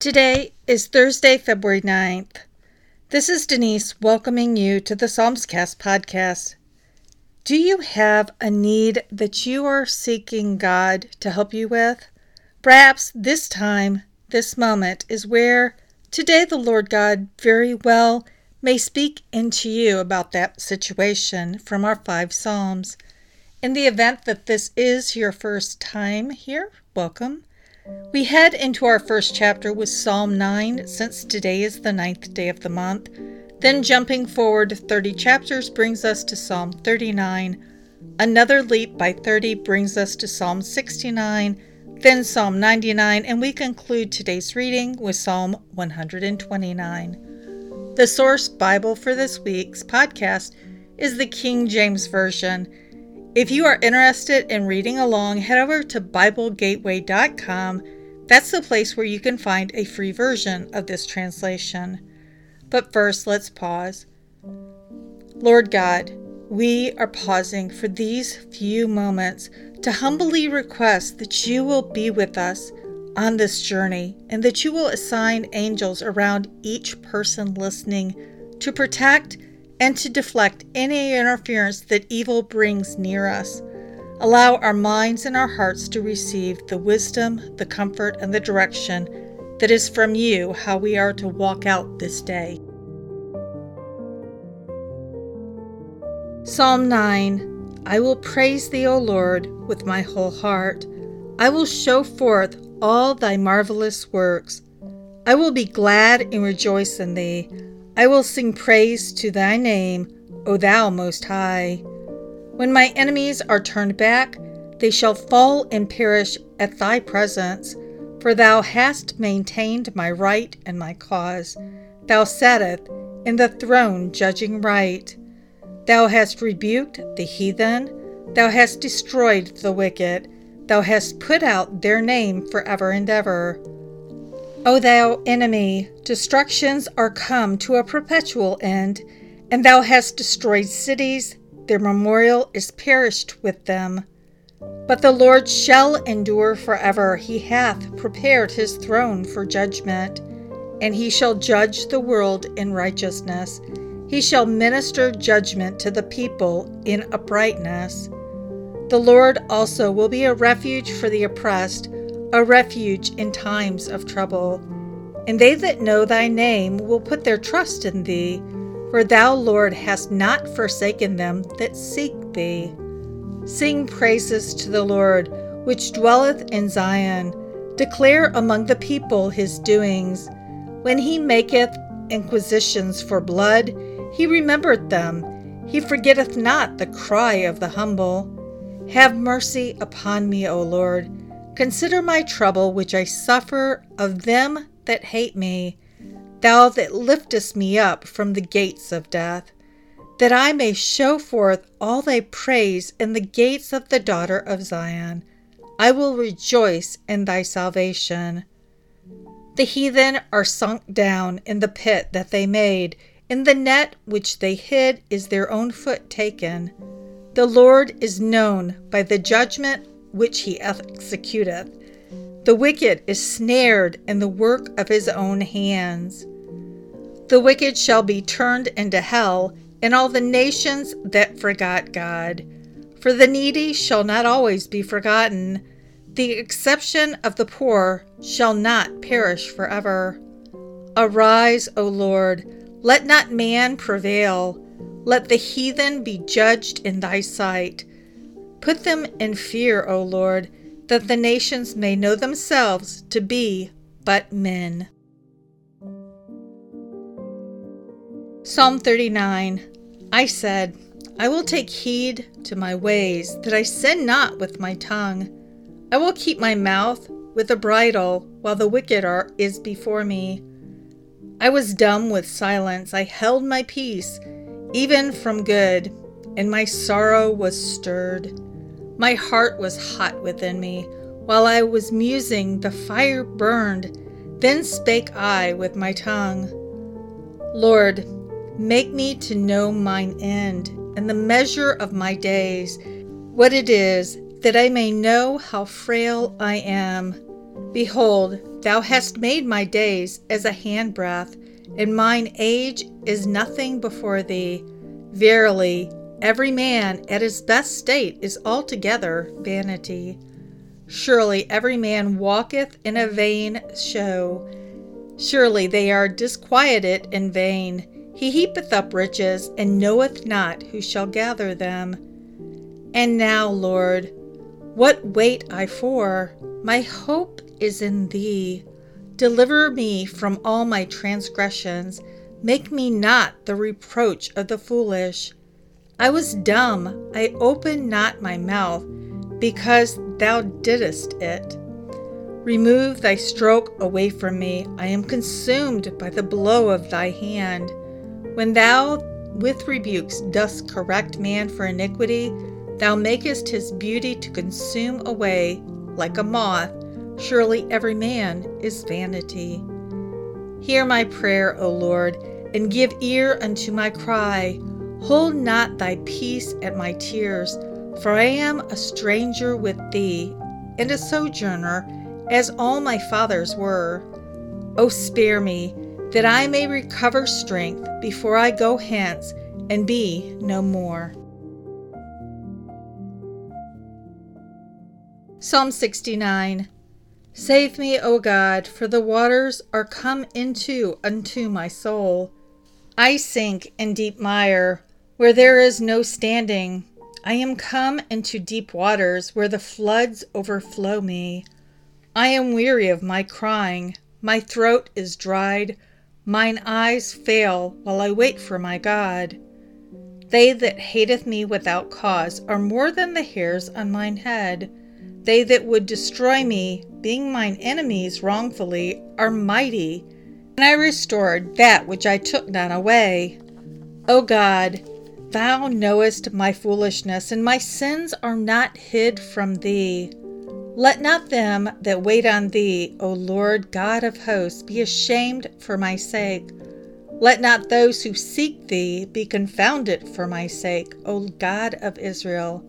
Today is Thursday, February 9th. This is Denise welcoming you to the Psalmscast podcast. Do you have a need that you are seeking God to help you with? Perhaps this time, this moment, is where today the Lord God very well may speak into you about that situation from our 5 Psalms. In the event that this is your first time here, welcome. We head into our first chapter with Psalm 9, since today is the 9th day of the month. Then jumping forward 30 chapters brings us to Psalm 39. Another leap by 30 brings us to Psalm 69, then Psalm 99, and we conclude today's reading with Psalm 129. The source Bible for this week's podcast is the King James Version. If you are interested in reading along, head over to BibleGateway.com. That's the place where you can find a free version of this translation. But first, let's pause. Lord God, we are pausing for these few moments to humbly request that you will be with us on this journey and that you will assign angels around each person listening to protect and to deflect any interference that evil brings near us. Allow our minds and our hearts to receive the wisdom, the comfort, and the direction that is from you, how we are to walk out this day. Psalm 9. I will praise thee, O Lord, with my whole heart. I will show forth all thy marvelous works. I will be glad and rejoice in thee. I will sing praise to thy name, O thou Most High. When my enemies are turned back, they shall fall and perish at thy presence, for thou hast maintained my right and my cause. Thou sittest in the throne judging right. Thou hast rebuked the heathen, thou hast destroyed the wicked, thou hast put out their name forever and ever. O thou enemy, destructions are come to a perpetual end, and thou hast destroyed cities, their memorial is perished with them. But the Lord shall endure forever, he hath prepared his throne for judgment, and he shall judge the world in righteousness. He shall minister judgment to the people in uprightness. The Lord also will be a refuge for the oppressed, a refuge in times of trouble. And they that know thy name will put their trust in thee, for thou, Lord, hast not forsaken them that seek thee. Sing praises to the Lord, which dwelleth in Zion. Declare among the people his doings. When he maketh inquisitions for blood, he remembereth them. He forgetteth not the cry of the humble. Have mercy upon me, O Lord. Consider my trouble which I suffer of them that hate me, thou that liftest me up from the gates of death, that I may show forth all thy praise in the gates of the daughter of Zion. I will rejoice in thy salvation. The heathen are sunk down in the pit that they made, in the net which they hid is their own foot taken. The Lord is known by the judgment which he executeth. The wicked is snared in the work of his own hands. The wicked shall be turned into hell, and all the nations that forgot God. For the needy shall not always be forgotten. The exception of the poor shall not perish forever. Arise, O Lord, let not man prevail. Let the heathen be judged in thy sight. Put them in fear, O Lord, that the nations may know themselves to be but men. Psalm 39. I said, I will take heed to my ways, that I sin not with my tongue. I will keep my mouth with a bridle, while the wicked is before me. I was dumb with silence, I held my peace, even from good, and my sorrow was stirred. My heart was hot within me. While I was musing, the fire burned. Then spake I with my tongue, Lord, make me to know mine end, and the measure of my days, what it is, that I may know how frail I am. Behold, thou hast made my days as a handbreadth, and mine age is nothing before thee. Verily, every man at his best state is altogether vanity. Surely every man walketh in a vain show. Surely they are disquieted in vain. He heapeth up riches, and knoweth not who shall gather them. And now, Lord, what wait I for? My hope is in thee. Deliver me from all my transgressions. Make me not the reproach of the foolish. I was dumb, I opened not my mouth, because thou didst it. Remove thy stroke away from me. I am consumed by the blow of thy hand. When thou with rebukes dost correct man for iniquity, thou makest his beauty to consume away like a moth. Surely every man is vanity. Hear my prayer, O Lord, and give ear unto my cry. Hold not thy peace at my tears, for I am a stranger with thee, and a sojourner, as all my fathers were. O spare me, that I may recover strength before I go hence and be no more. Psalm 69. Save me, O God, for the waters are come unto my soul. I sink in deep mire, where there is no standing. I am come into deep waters, where the floods overflow me. I am weary of my crying, my throat is dried, mine eyes fail while I wait for my God. They that hateth me without cause are more than the hairs on mine head. They that would destroy me, being mine enemies wrongfully, are mighty, and I restored that which I took not away. O God, thou knowest my foolishness, and my sins are not hid from thee. Let not them that wait on thee, O Lord God of hosts, be ashamed for my sake. Let not those who seek thee be confounded for my sake, O God of Israel.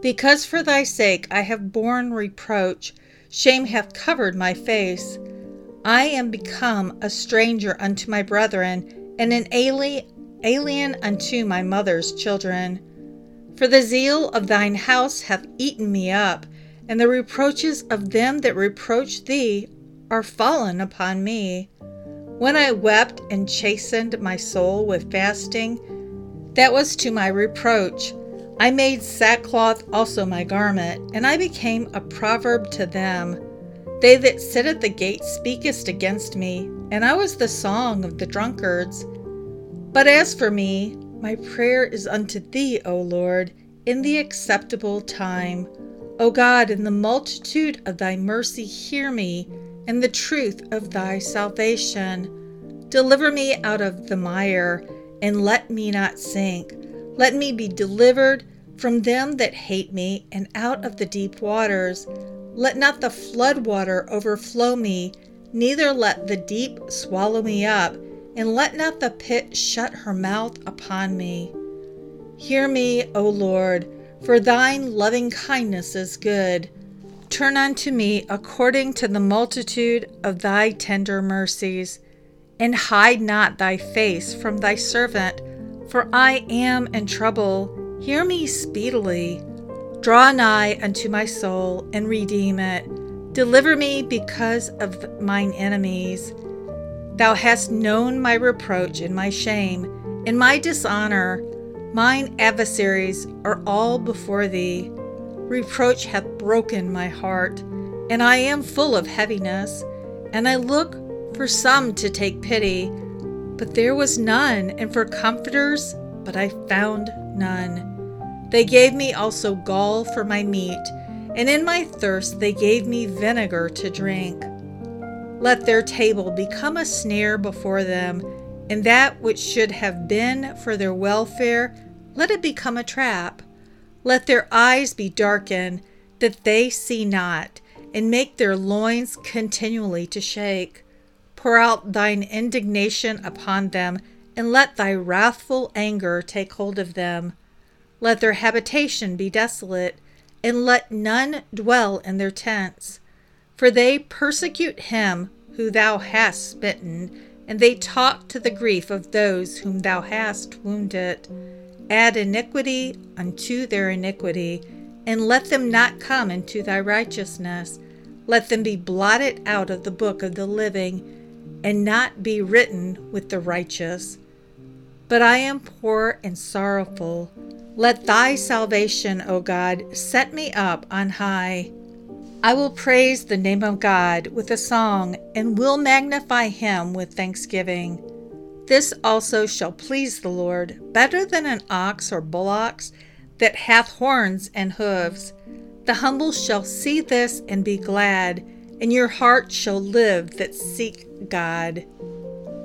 Because for thy sake I have borne reproach, shame hath covered my face. I am become a stranger unto my brethren, and an alien unto my mother's children. For the zeal of thine house hath eaten me up, and the reproaches of them that reproach thee are fallen upon me. When I wept and chastened my soul with fasting, that was to my reproach. I made sackcloth also my garment, and I became a proverb to them. They that sit at the gate speakest against me, and I was the song of the drunkards. But as for me, my prayer is unto thee, O Lord, in the acceptable time. O God, in the multitude of thy mercy hear me, in the truth of thy salvation. Deliver me out of the mire, and let me not sink. Let me be delivered from them that hate me, and out of the deep waters. Let not the flood water overflow me, neither let the deep swallow me up. And let not the pit shut her mouth upon me. Hear me, O Lord, for thine loving kindness is good. Turn unto me according to the multitude of thy tender mercies, and hide not thy face from thy servant, for I am in trouble. Hear me speedily. Draw nigh unto my soul, and redeem it. Deliver me because of mine enemies. Thou hast known my reproach and my shame, and my dishonor. Mine adversaries are all before thee. Reproach hath broken my heart, and I am full of heaviness. And I look for some to take pity, but there was none, and for comforters, but I found none. They gave me also gall for my meat, and in my thirst they gave me vinegar to drink. Let their table become a snare before them, and that which should have been for their welfare, let it become a trap. Let their eyes be darkened, that they see not, and make their loins continually to shake. Pour out thine indignation upon them, and let thy wrathful anger take hold of them. Let their habitation be desolate, and let none dwell in their tents. For they persecute him who thou hast smitten, and they talk to the grief of those whom thou hast wounded. Add iniquity unto their iniquity, and let them not come into thy righteousness. Let them be blotted out of the book of the living, and not be written with the righteous. But I am poor and sorrowful. Let thy salvation, O God, set me up on high. I will praise the name of God with a song, and will magnify him with thanksgiving. This also shall please the Lord, better than an ox or bullocks that hath horns and hooves. The humble shall see this and be glad, and your heart shall live that seek God.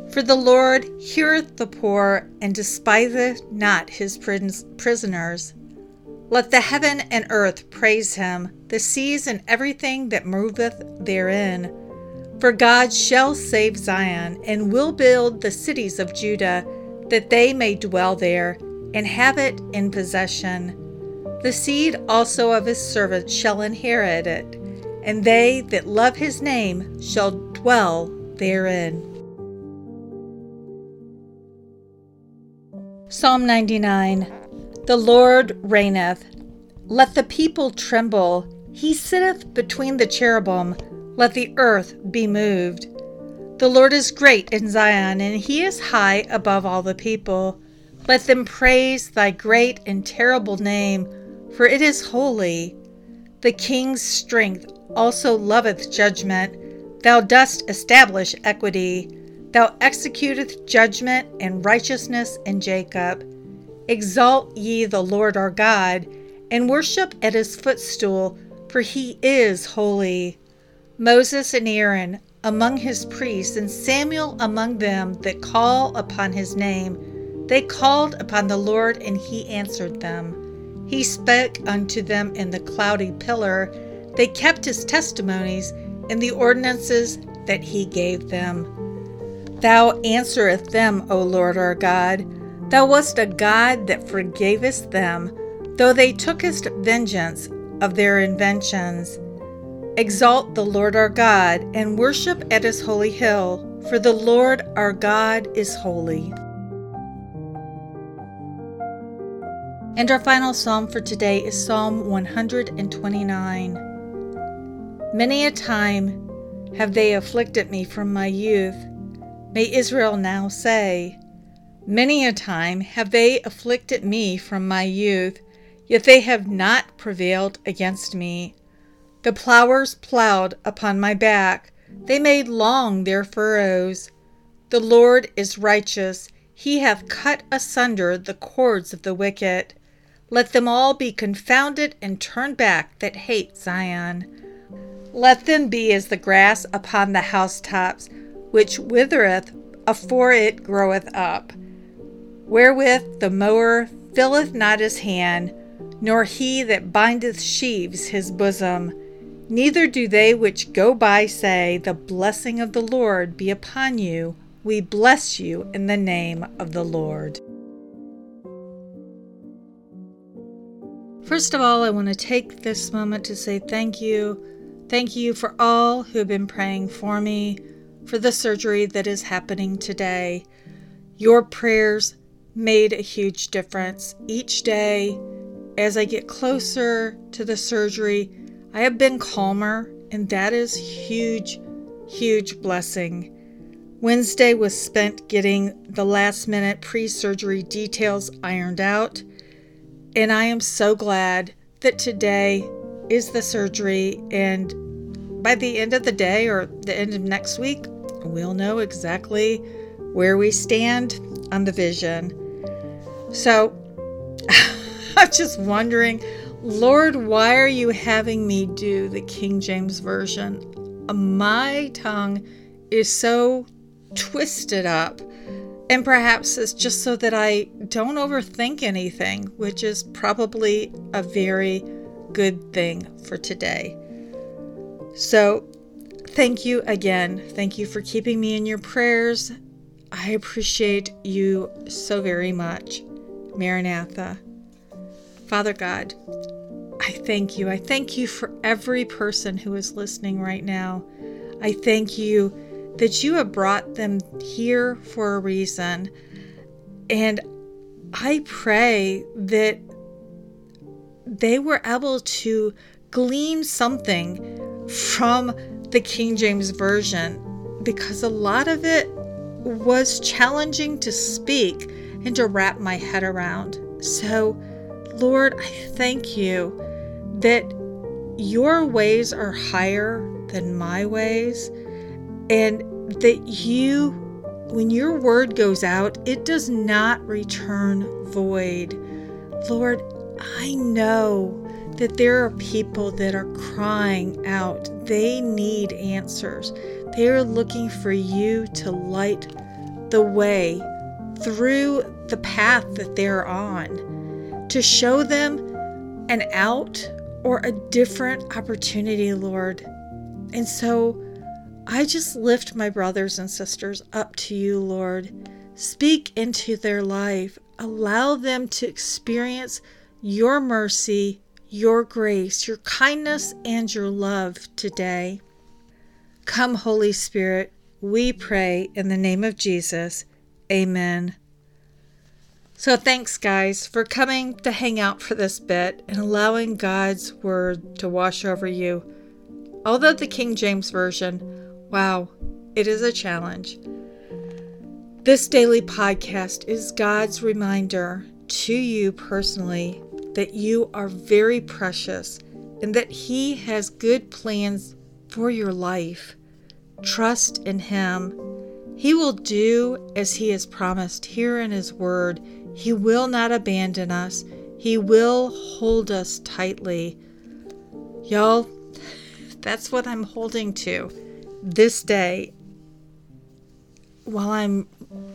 For the Lord heareth the poor, and despiseth not his prisoners. Let the heaven and earth praise him, the seas and everything that moveth therein. For God shall save Zion, and will build the cities of Judah, that they may dwell there, and have it in possession. The seed also of his servants shall inherit it, and they that love his name shall dwell therein. Psalm 99. The Lord reigneth. Let the people tremble. He sitteth between the cherubim. Let the earth be moved. The Lord is great in Zion, and he is high above all the people. Let them praise thy great and terrible name, for it is holy. The king's strength also loveth judgment. Thou dost establish equity. Thou executest judgment and righteousness in Jacob. Exalt ye the Lord our God, and worship at his footstool, for he is holy. Moses and Aaron among his priests, and Samuel among them that call upon his name, they called upon the Lord, and he answered them. He spake unto them in the cloudy pillar. They kept his testimonies and the ordinances that he gave them. Thou answereth them, O Lord our God. Thou wast a God that forgavest them, though they tookest vengeance of their inventions. Exalt the Lord our God, and worship at his holy hill, for the Lord our God is holy. And our final psalm for today is Psalm 129. Many a time have they afflicted me from my youth. May Israel now say, many a time have they afflicted me from my youth, yet they have not prevailed against me. The plowers plowed upon my back, they made long their furrows. The Lord is righteous, he hath cut asunder the cords of the wicked. Let them all be confounded and turned back that hate Zion. Let them be as the grass upon the housetops, which withereth afore it groweth up, wherewith the mower filleth not his hand, nor he that bindeth sheaves his bosom. Neither do they which go by say, the blessing of the Lord be upon you. We bless you in the name of the Lord. First of all, I want to take this moment to say thank you. Thank you for all who have been praying for me, for the surgery that is happening today. Your prayers made a huge difference. Each day, as I get closer to the surgery, I have been calmer, and that is huge, huge blessing. Wednesday was spent getting the last-minute pre-surgery details ironed out. And I am so glad that today is the surgery, and by the end of the day or the end of next week, we'll know exactly where we stand on the vision. So I'm just wondering, Lord, why are you having me do the King James Version? My tongue is so twisted up. And perhaps it's just so that I don't overthink anything, which is probably a very good thing for today. So thank you again. Thank you for keeping me in your prayers. I appreciate you so very much. Maranatha. Father God, I I thank you. I thank you for every person who is listening right now. I thank you that you have brought them here for a reason. And I pray that they were able to glean something from the King James Version, because a lot of it was challenging to speak and to wrap my head around. So, Lord, I thank you that your ways are higher than my ways, and that you, when your word goes out, it does not return void. Lord, I know that there are people that are crying out. They need answers. They are looking for you to light the way through the path that they're on, to show them an out or a different opportunity, Lord. And so I just lift my brothers and sisters up to you, Lord. Speak into their life. Allow them to experience your mercy, your grace, your kindness, and your love today. Come, Holy Spirit, we pray in the name of Jesus. Amen. So thanks, guys, for coming to hang out for this bit and allowing God's word to wash over you. Although the King James Version, wow, it is a challenge. This daily podcast is God's reminder to you personally that you are very precious and that He has good plans for your life. Trust in Him. He will do as He has promised here in His word. He will not abandon us. He will hold us tightly. Y'all, that's what I'm holding to this day while I'm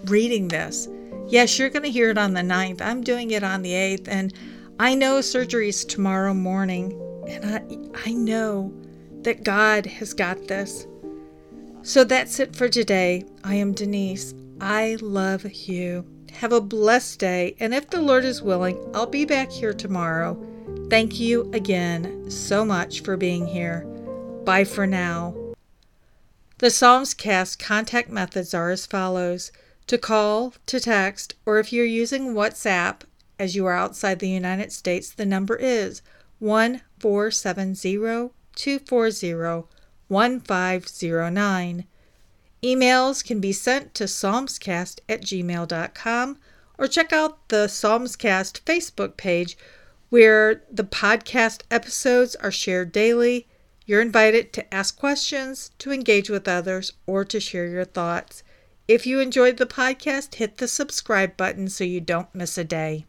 reading this. Yes, you're going to hear it on the 9th. I'm doing it on the 8th, and I know surgery's tomorrow morning, and I know that God has got this. So that's it for today. I am Denise. I love you. Have a blessed day, and if the Lord is willing, I'll be back here tomorrow. Thank you again so much for being here. Bye for now. The Psalmscast contact methods are as follows: to call, to text, or if you're using WhatsApp, as you are outside the United States, the number is 1-470-240-1509. Emails can be sent to psalmscast@gmail.com, or check out the Psalmscast Facebook page, where the podcast episodes are shared daily. You're invited to ask questions, to engage with others, or to share your thoughts. If you enjoyed the podcast, hit the subscribe button so you don't miss a day.